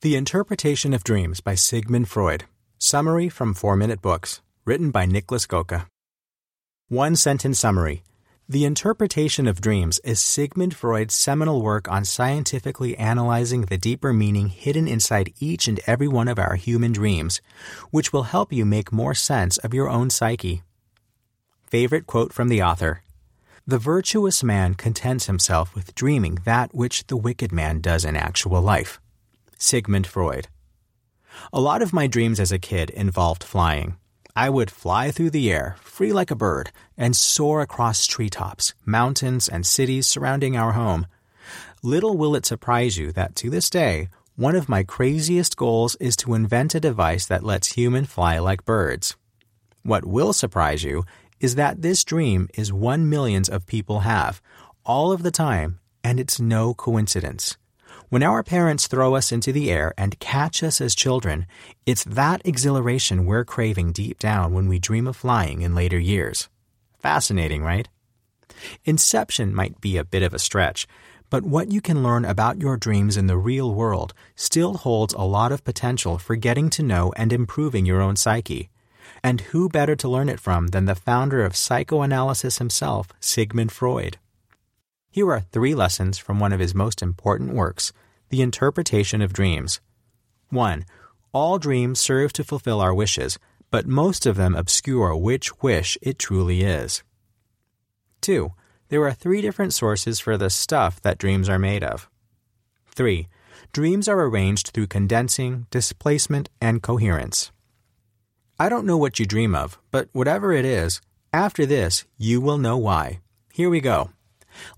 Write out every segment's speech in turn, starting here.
The Interpretation of Dreams by Sigmund Freud. Summary from 4 Minute Books. Written by Nicholas Goka. One-sentence summary. The Interpretation of Dreams is Sigmund Freud's seminal work on scientifically analyzing the deeper meaning hidden inside each and every one of our human dreams, which will help you make more sense of your own psyche. Favorite quote from the author. The virtuous man contents himself with dreaming that which the wicked man does in actual life. Sigmund Freud. A lot of my dreams as a kid involved flying. I would fly through the air, free like a bird, and soar across treetops, mountains, and cities surrounding our home. Little will it surprise you that to this day, one of my craziest goals is to invent a device that lets humans fly like birds. What will surprise you is that this dream is one millions of people have, all of the time, and it's no coincidence. When our parents throw us into the air and catch us as children, it's that exhilaration we're craving deep down when we dream of flying in later years. Fascinating, right? Inception might be a bit of a stretch, but what you can learn about your dreams in the real world still holds a lot of potential for getting to know and improving your own psyche. And who better to learn it from than the founder of psychoanalysis himself, Sigmund Freud? Here are 3 lessons from one of his most important works, The Interpretation of Dreams. 1. All dreams serve to fulfill our wishes, but most of them obscure which wish it truly is. 2. There are 3 different sources for the stuff that dreams are made of. 3. Dreams are arranged through condensing, displacement, and coherence. I don't know what you dream of, but whatever it is, after this, you will know why. Here we go.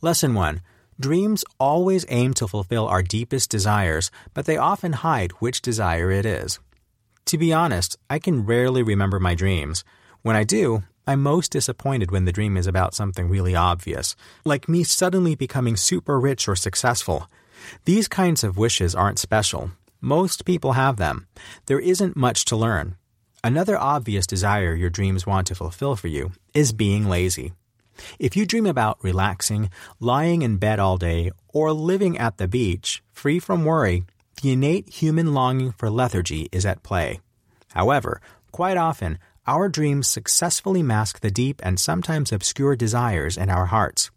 Lesson 1. Dreams always aim to fulfill our deepest desires, but they often hide which desire it is. To be honest, I can rarely remember my dreams. When I do, I'm most disappointed when the dream is about something really obvious, like me suddenly becoming super rich or successful. These kinds of wishes aren't special. Most people have them. There isn't much to learn. Another obvious desire your dreams want to fulfill for you is being lazy. If you dream about relaxing, lying in bed all day, or living at the beach, free from worry, the innate human longing for lethargy is at play. However, quite often, our dreams successfully mask the deep and sometimes obscure desires in our hearts.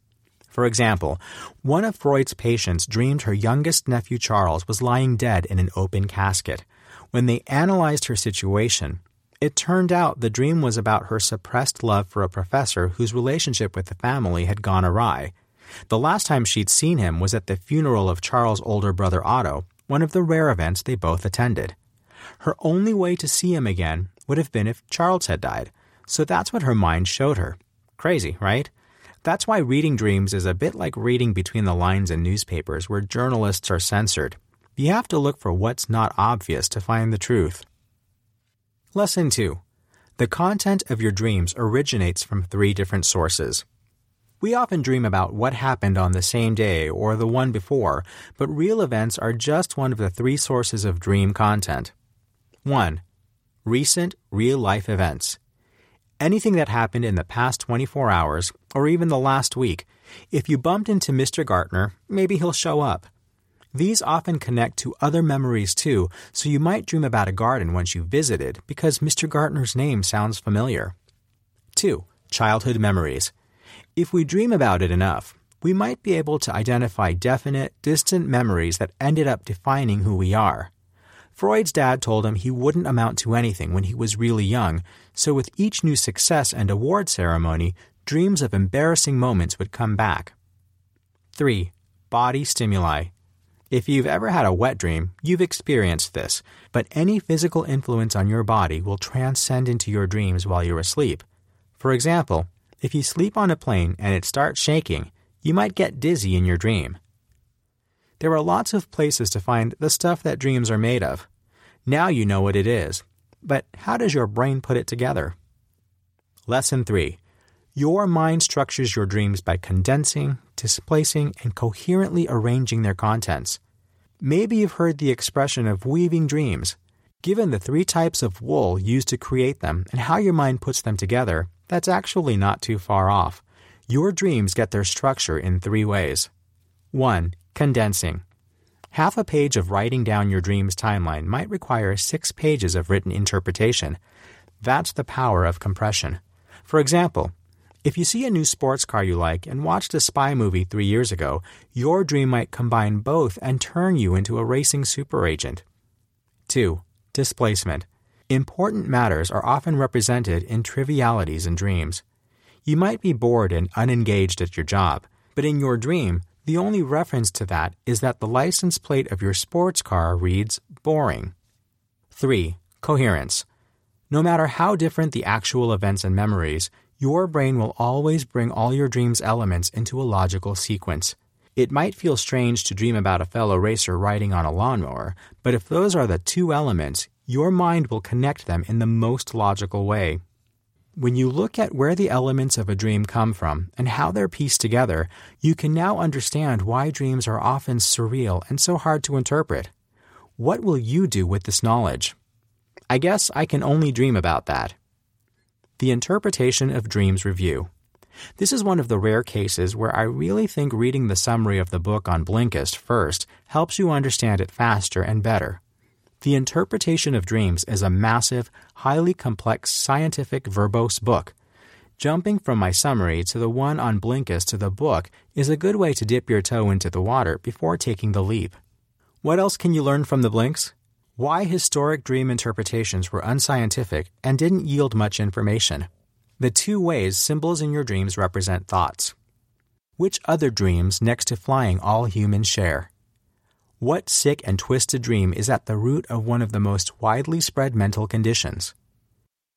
For example, one of Freud's patients dreamed her youngest nephew Charles was lying dead in an open casket. When they analyzed her situation, it turned out the dream was about her suppressed love for a professor whose relationship with the family had gone awry. The last time she'd seen him was at the funeral of Charles' older brother Otto, one of the rare events they both attended. Her only way to see him again would have been if Charles had died, so that's what her mind showed her. Crazy, right? That's why reading dreams is a bit like reading between the lines in newspapers where journalists are censored. You have to look for what's not obvious to find the truth. Lesson 2. The content of your dreams originates from 3 different sources. We often dream about what happened on the same day or the one before, but real events are just one of the 3 sources of dream content. 1. Recent, real-life events. Anything that happened in the past 24 hours, or even the last week. If you bumped into Mr. Gartner, maybe he'll show up. These often connect to other memories too, so you might dream about a garden once you visited because Mr. Gartner's name sounds familiar. 2. Childhood memories. If we dream about it enough, we might be able to identify definite, distant memories that ended up defining who we are. Freud's dad told him he wouldn't amount to anything when he was really young, so with each new success and award ceremony, dreams of embarrassing moments would come back. 3. Body stimuli. If you've ever had a wet dream, you've experienced this, but any physical influence on your body will transcend into your dreams while you're asleep. For example, if you sleep on a plane and it starts shaking, you might get dizzy in your dream. There are lots of places to find the stuff that dreams are made of. Now you know what it is, but how does your brain put it together? Lesson 3. Your mind structures your dreams by condensing, displacing, and coherently arranging their contents. Maybe you've heard the expression of weaving dreams. Given the 3 types of wool used to create them and how your mind puts them together, that's actually not too far off. Your dreams get their structure in 3 ways. 1. Condensing. Half a page of writing down your dream's timeline might require 6 pages of written interpretation. That's the power of compression. For example, if you see a new sports car you like and watched a spy movie 3 years ago, your dream might combine both and turn you into a racing superagent. 2. Displacement. Important matters are often represented in trivialities in dreams. You might be bored and unengaged at your job, but in your dream, the only reference to that is that the license plate of your sports car reads boring. 3. Coherence. No matter how different the actual events and memories, your brain will always bring all your dream's elements into a logical sequence. It might feel strange to dream about a fellow racer riding on a lawnmower, but if those are the two elements, your mind will connect them in the most logical way. When you look at where the elements of a dream come from and how they're pieced together, you can now understand why dreams are often surreal and so hard to interpret. What will you do with this knowledge? I guess I can only dream about that. The Interpretation of Dreams Review. This is one of the rare cases where I really think reading the summary of the book on Blinkist first helps you understand it faster and better. The Interpretation of Dreams is a massive, highly complex, scientific, verbose book. Jumping from my summary to the one on Blinkist to the book is a good way to dip your toe into the water before taking the leap. What else can you learn from the Blinks? Why historic dream interpretations were unscientific and didn't yield much information. The 2 ways symbols in your dreams represent thoughts. Which other dreams next to flying all humans share? What sick and twisted dream is at the root of one of the most widely spread mental conditions?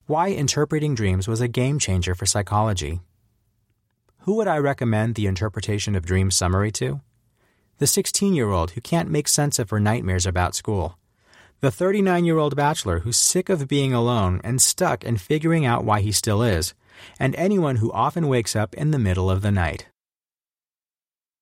Why interpreting dreams was a game changer for psychology? Who would I recommend the Interpretation of Dreams summary to? The 16-year-old who can't make sense of her nightmares about school. The 39-year-old bachelor who's sick of being alone and stuck in figuring out why he still is. And anyone who often wakes up in the middle of the night.